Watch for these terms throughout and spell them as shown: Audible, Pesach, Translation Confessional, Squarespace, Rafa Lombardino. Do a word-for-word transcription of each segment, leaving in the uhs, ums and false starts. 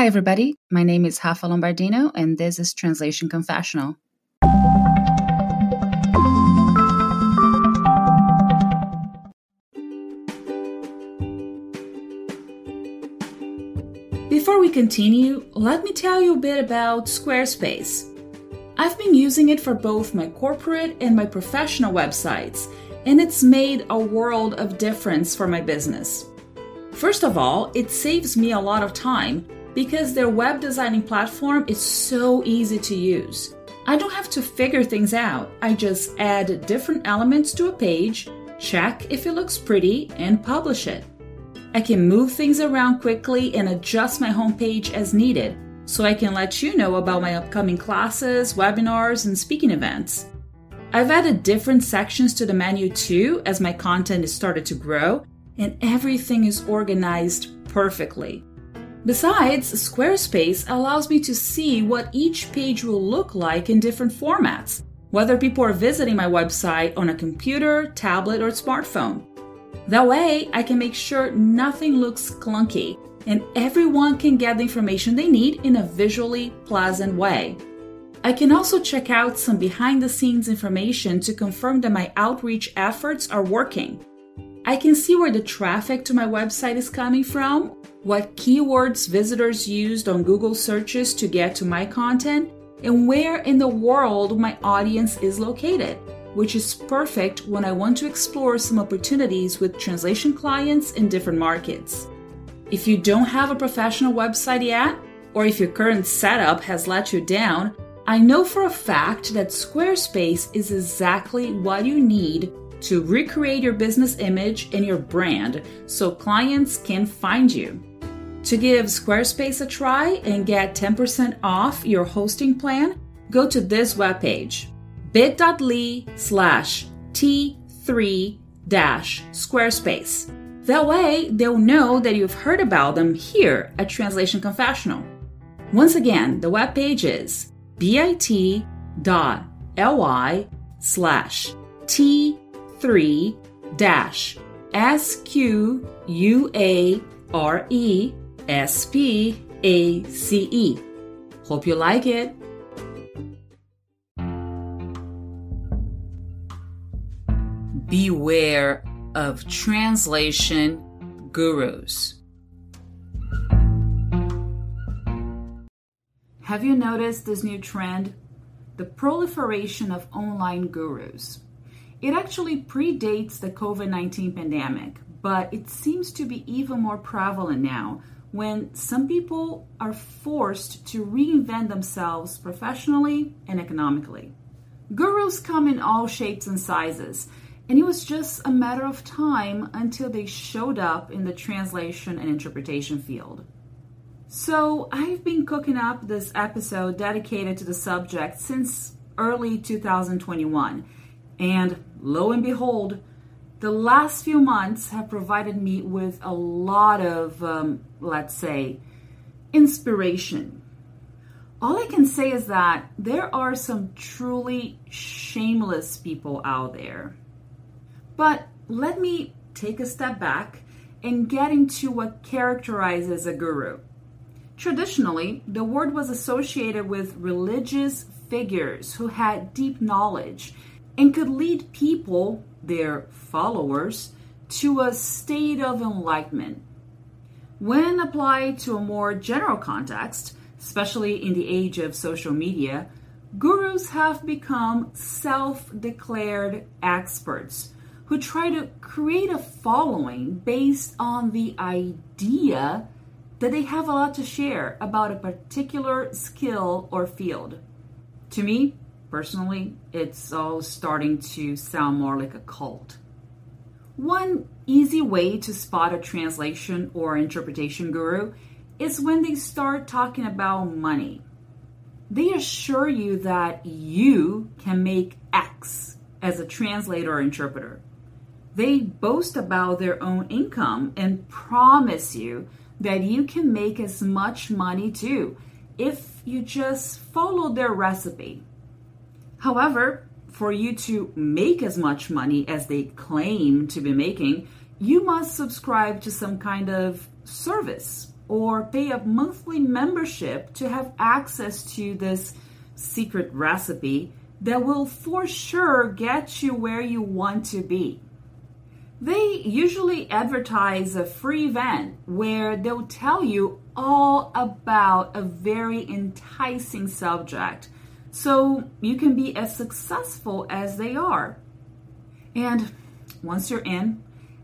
Hi, everybody. My name is Rafa Lombardino, and this is Translation Confessional. Before we continue, let me tell you a bit about Squarespace. I've been using it for both my corporate and my professional websites, and it's made a world of difference for my business. First of all, it saves me a lot of time because their web designing platform is so easy to use. I don't have to figure things out. I just add different elements to a page, check if it looks pretty, and publish it. I can move things around quickly and adjust my homepage as needed, so I can let you know about my upcoming classes, webinars, and speaking events. I've added different sections to the menu too as my content has started to grow, and everything is organized perfectly. Besides, Squarespace allows me to see what each page will look like in different formats, whether people are visiting my website on a computer, tablet, or smartphone. That way, I can make sure nothing looks clunky, and everyone can get the information they need in a visually pleasant way. I can also check out some behind-the-scenes information to confirm that my outreach efforts are working. I can see where the traffic to my website is coming from, what keywords visitors used on Google searches to get to my content, and where in the world my audience is located, which is perfect when I want to explore some opportunities with translation clients in different markets. If you don't have a professional website yet, or if your current setup has let you down, I know for a fact that Squarespace is exactly what you need to recreate your business image and your brand so clients can find you. To give Squarespace a try and get ten percent off your hosting plan, go to this webpage, bit.ly slash T3 dash Squarespace. That way, they'll know that you've heard about them here at Translation Confessional. Once again, the webpage is bit.ly slash T3 dash S Q U A R E S P A C E. Hope you like it. Beware of translation gurus. Have you noticed this new trend? The proliferation of online gurus. It actually predates the COVID nineteen pandemic, but it seems to be even more prevalent now when some people are forced to reinvent themselves professionally and economically. Gurus come in all shapes and sizes, and it was just a matter of time until they showed up in the translation and interpretation field. So I've been cooking up this episode dedicated to the subject since early two thousand twenty-one. And lo and behold, the last few months have provided me with a lot of, um, let's say, inspiration. All I can say is that there are some truly shameless people out there. But let me take a step back and get into what characterizes a guru. Traditionally, the word was associated with religious figures who had deep knowledge and could lead people, their followers, to a state of enlightenment. When applied to a more general context, especially in the age of social media, gurus have become self-declared experts who try to create a following based on the idea that they have a lot to share about a particular skill or field. To me, personally, it's all starting to sound more like a cult. One easy way to spot a translation or interpretation guru is when they start talking about money. They assure you that you can make X as a translator or interpreter. They boast about their own income and promise you that you can make as much money too if you just follow their recipe. However, for you to make as much money as they claim to be making, you must subscribe to some kind of service or pay a monthly membership to have access to this secret recipe that will for sure get you where you want to be. They usually advertise a free event where they'll tell you all about a very enticing subject so you can be as successful as they are. And once you're in,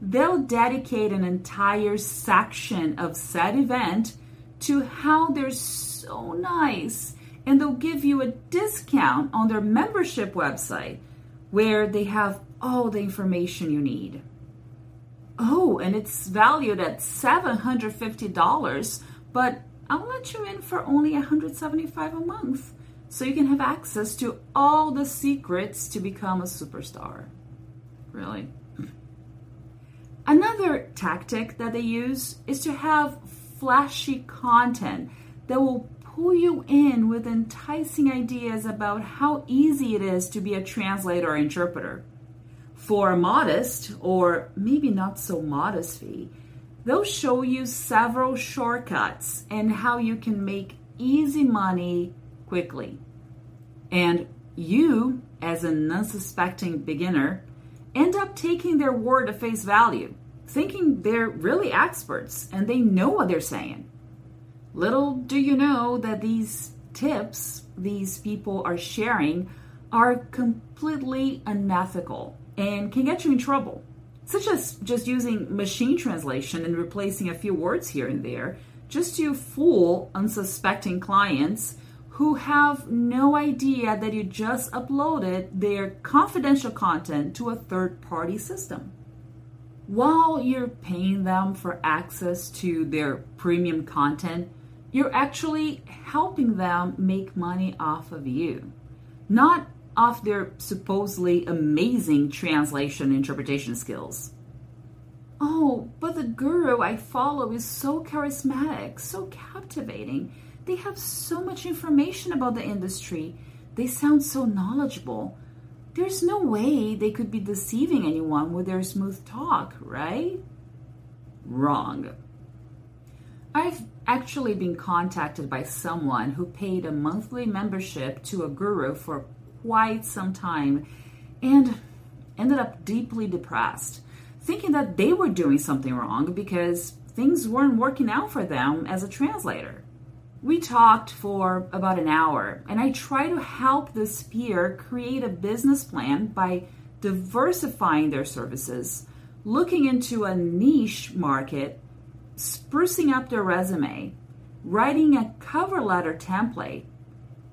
they'll dedicate an entire section of said event to how they're so nice, and they'll give you a discount on their membership website where they have all the information you need. Oh, and it's valued at seven hundred fifty dollars, but I'll let you in for only one hundred seventy-five dollars a month, so you can have access to all the secrets to become a superstar. Really? Another tactic that they use is to have flashy content that will pull you in with enticing ideas about how easy it is to be a translator or interpreter. For a modest or maybe not so modest fee, they'll show you several shortcuts and how you can make easy money quickly. And you, as an unsuspecting beginner, end up taking their word at face value, thinking they're really experts and they know what they're saying. Little do you know that these tips these people are sharing are completely unethical and can get you in trouble, such as just using machine translation and replacing a few words here and there just to fool unsuspecting clients who have no idea that you just uploaded their confidential content to a third-party system. While you're paying them for access to their premium content, you're actually helping them make money off of you, not off their supposedly amazing translation and interpretation skills. Oh, but the guru I follow is so charismatic, so captivating. They have so much information about the industry. They sound so knowledgeable. There's no way they could be deceiving anyone with their smooth talk, right? Wrong. I've actually been contacted by someone who paid a monthly membership to a guru for quite some time and ended up deeply depressed, thinking that they were doing something wrong because things weren't working out for them as a translator. We talked for about an hour, and I try to help this peer create a business plan by diversifying their services, looking into a niche market, sprucing up their resume, writing a cover letter template,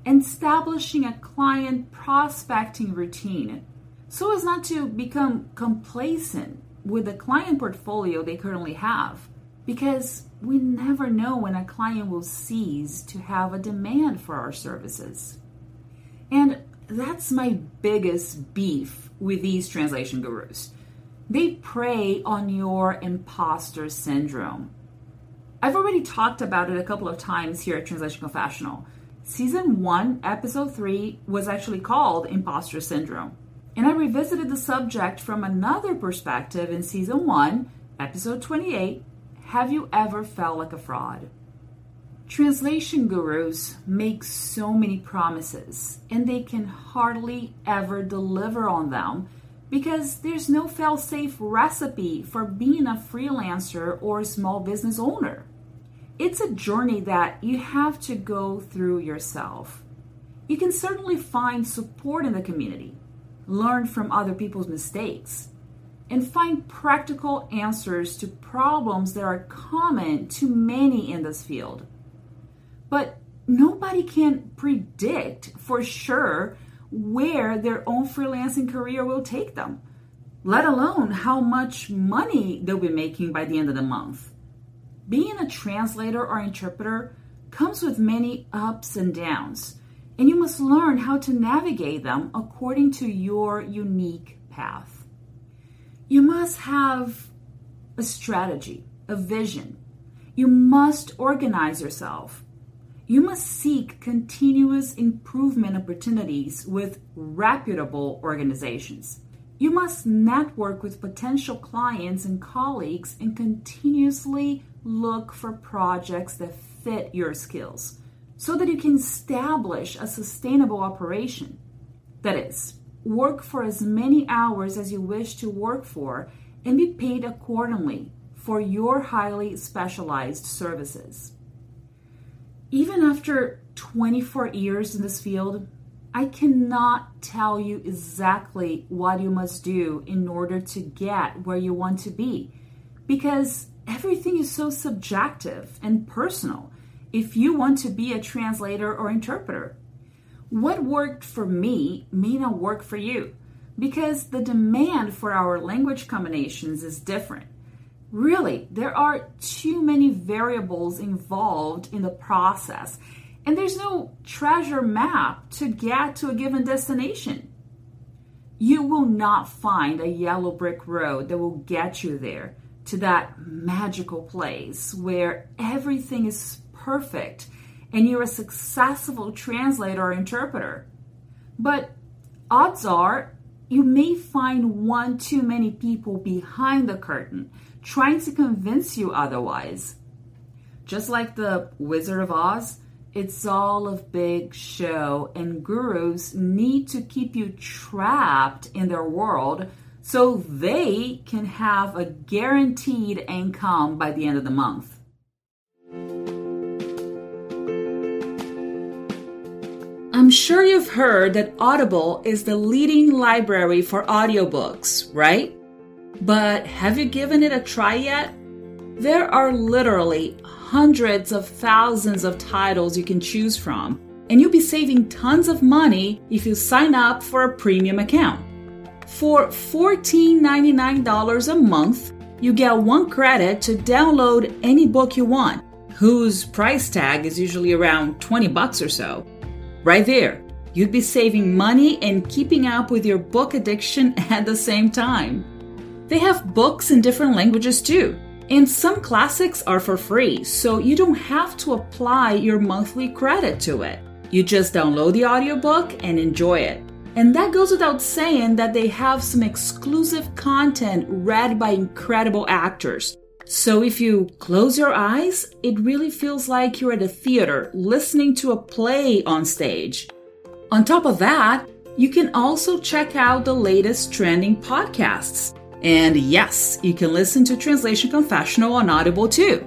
and establishing a client prospecting routine so as not to become complacent with the client portfolio they currently have, because we never know when a client will cease to have a demand for our services. And that's my biggest beef with these translation gurus. They prey on your imposter syndrome. I've already talked about it a couple of times here at Translation Confessional. Season one, episode three was actually called Imposter Syndrome. And I revisited the subject from another perspective in season one, episode twenty-eight, Have you ever felt like a fraud? Translation gurus make so many promises, and they can hardly ever deliver on them because there's no fail-safe recipe for being a freelancer or a small business owner. It's a journey that you have to go through yourself. You can certainly find support in the community, learn from other people's mistakes, and find practical answers to problems that are common to many in this field. But nobody can predict for sure where their own freelancing career will take them, let alone how much money they'll be making by the end of the month. Being a translator or interpreter comes with many ups and downs, and you must learn how to navigate them according to your unique path. You must have a strategy, a vision. You must organize yourself. You must seek continuous improvement opportunities with reputable organizations. You must network with potential clients and colleagues and continuously look for projects that fit your skills so that you can establish a sustainable operation. That is, work for as many hours as you wish to work for and be paid accordingly for your highly specialized services. Even after twenty-four years in this field, I cannot tell you exactly what you must do in order to get where you want to be, because everything is so subjective and personal if you want to be a translator or interpreter. What worked for me may not work for you, because the demand for our language combinations is different. Really, there are too many variables involved in the process, and there's no treasure map to get to a given destination. You will not find a yellow brick road that will get you there, to that magical place where everything is perfect and you're a successful translator or interpreter. But odds are, you may find one too many people behind the curtain trying to convince you otherwise. Just like the Wizard of Oz, it's all a big show, and gurus need to keep you trapped in their world so they can have a guaranteed income by the end of the month. I'm sure you've heard that Audible is the leading library for audiobooks, right? But have you given it a try yet? There are literally hundreds of thousands of titles you can choose from, and you'll be saving tons of money if you sign up for a premium account. For fourteen ninety-nine dollars a month, you get one credit to download any book you want, whose price tag is usually around twenty bucks or so. Right there, you'd be saving money and keeping up with your book addiction at the same time. They have books in different languages too, and some classics are for free, so you don't have to apply your monthly credit to it. You just download the audiobook and enjoy it. And that goes without saying that they have some exclusive content read by incredible actors. So if you close your eyes, it really feels like you're at a theater listening to a play on stage. On top of that, you can also check out the latest trending podcasts. And yes, you can listen to Translation Confessional on Audible too.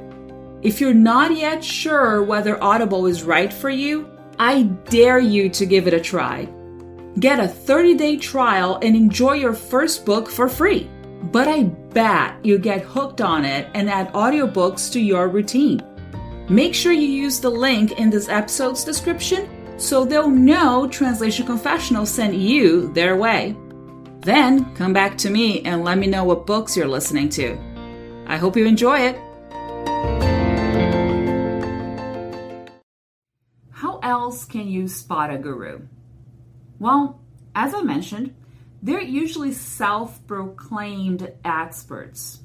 If you're not yet sure whether Audible is right for you, I dare you to give it a try. Get a thirty-day trial and enjoy your first book for free. But I bet you get hooked on it and add audiobooks to your routine. Make sure you use the link in this episode's description so they'll know Translation Confessional sent you their way. Then come back to me and let me know what books you're listening to. I hope you enjoy it. How else can you spot a guru? Well, as I mentioned, they're usually self-proclaimed experts.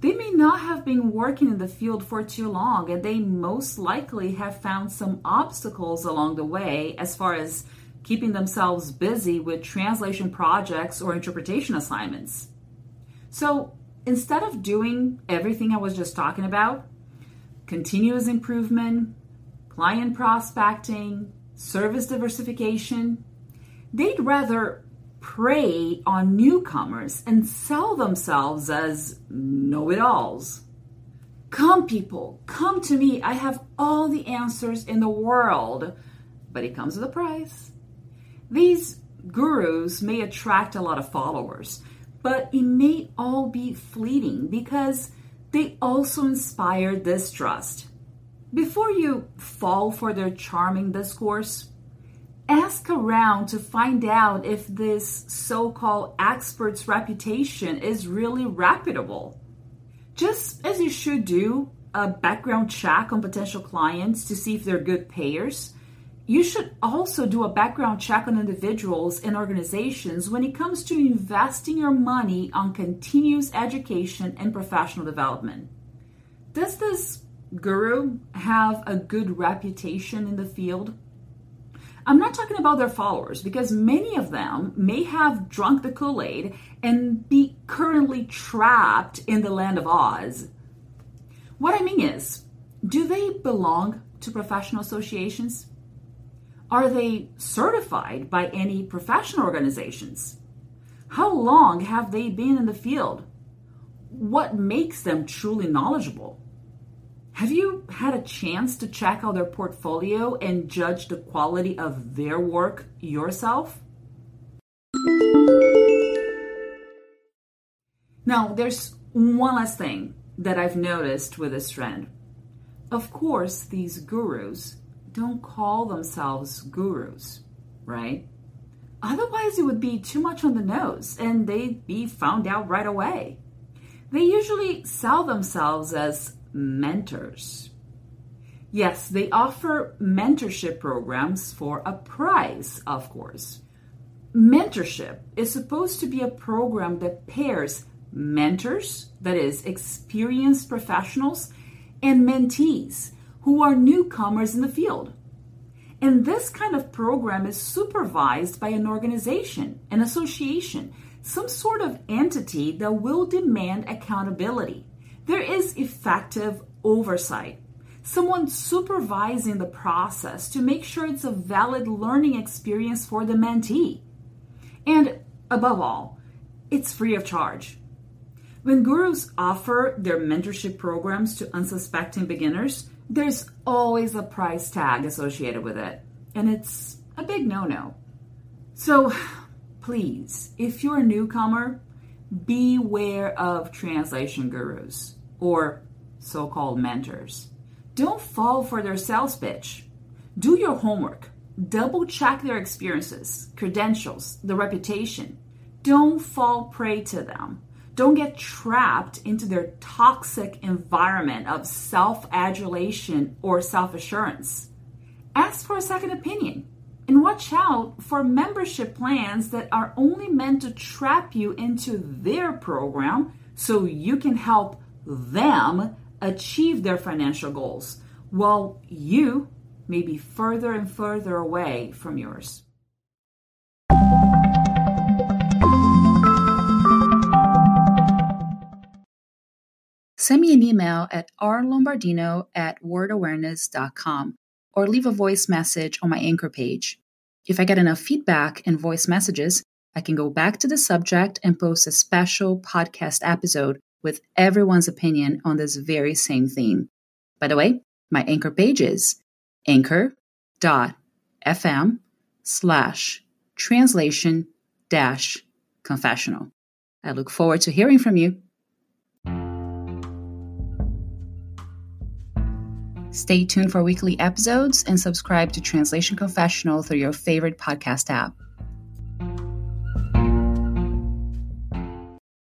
They may not have been working in the field for too long, and they most likely have found some obstacles along the way as far as keeping themselves busy with translation projects or interpretation assignments. So instead of doing everything I was just talking about, continuous improvement, client prospecting, service diversification, they'd rather prey on newcomers and sell themselves as know-it-alls. Come people, come to me, I have all the answers in the world, but it comes with a price. These gurus may attract a lot of followers, but it may all be fleeting because they also inspire distrust. Before you fall for their charming discourse, ask around to find out if this so-called expert's reputation is really reputable. Just as you should do a background check on potential clients to see if they're good payers, you should also do a background check on individuals and organizations when it comes to investing your money on continuous education and professional development. Does this guru have a good reputation in the field? I'm not talking about their followers, because many of them may have drunk the Kool-Aid and be currently trapped in the land of Oz. What I mean is, do they belong to professional associations? Are they certified by any professional organizations? How long have they been in the field? What makes them truly knowledgeable? Have you had a chance to check out their portfolio and judge the quality of their work yourself? Now, there's one last thing that I've noticed with this trend. Of course, these gurus don't call themselves gurus, right? Otherwise, it would be too much on the nose and they'd be found out right away. They usually sell themselves as mentors. Yes, they offer mentorship programs for a price, of course. Mentorship is supposed to be a program that pairs mentors, that is, experienced professionals, and mentees, who are newcomers in the field. And this kind of program is supervised by an organization, an association, some sort of entity that will demand accountability. There is effective oversight, someone supervising the process to make sure it's a valid learning experience for the mentee. And above all, it's free of charge. When gurus offer their mentorship programs to unsuspecting beginners, there's always a price tag associated with it, and it's a big no-no. So please, if you're a newcomer, beware of translation gurus or so-called mentors. Don't fall for their sales pitch. Do your homework. Double-check their experiences, credentials, the reputation. Don't fall prey to them. Don't get trapped into their toxic environment of self-adulation or self-assurance. Ask for a second opinion and watch out for membership plans that are only meant to trap you into their program so you can help them achieve their financial goals while you may be further and further away from yours. Send me an email at r lombardino at word awareness dot com or leave a voice message on my Anchor page. If I get enough feedback and voice messages, I can go back to the subject and post a special podcast episode with everyone's opinion on this very same theme. By the way, my Anchor page is anchor.fm slash translation dash confessional. I look forward to hearing from you. Stay tuned for weekly episodes and subscribe to Translation Confessional through your favorite podcast app.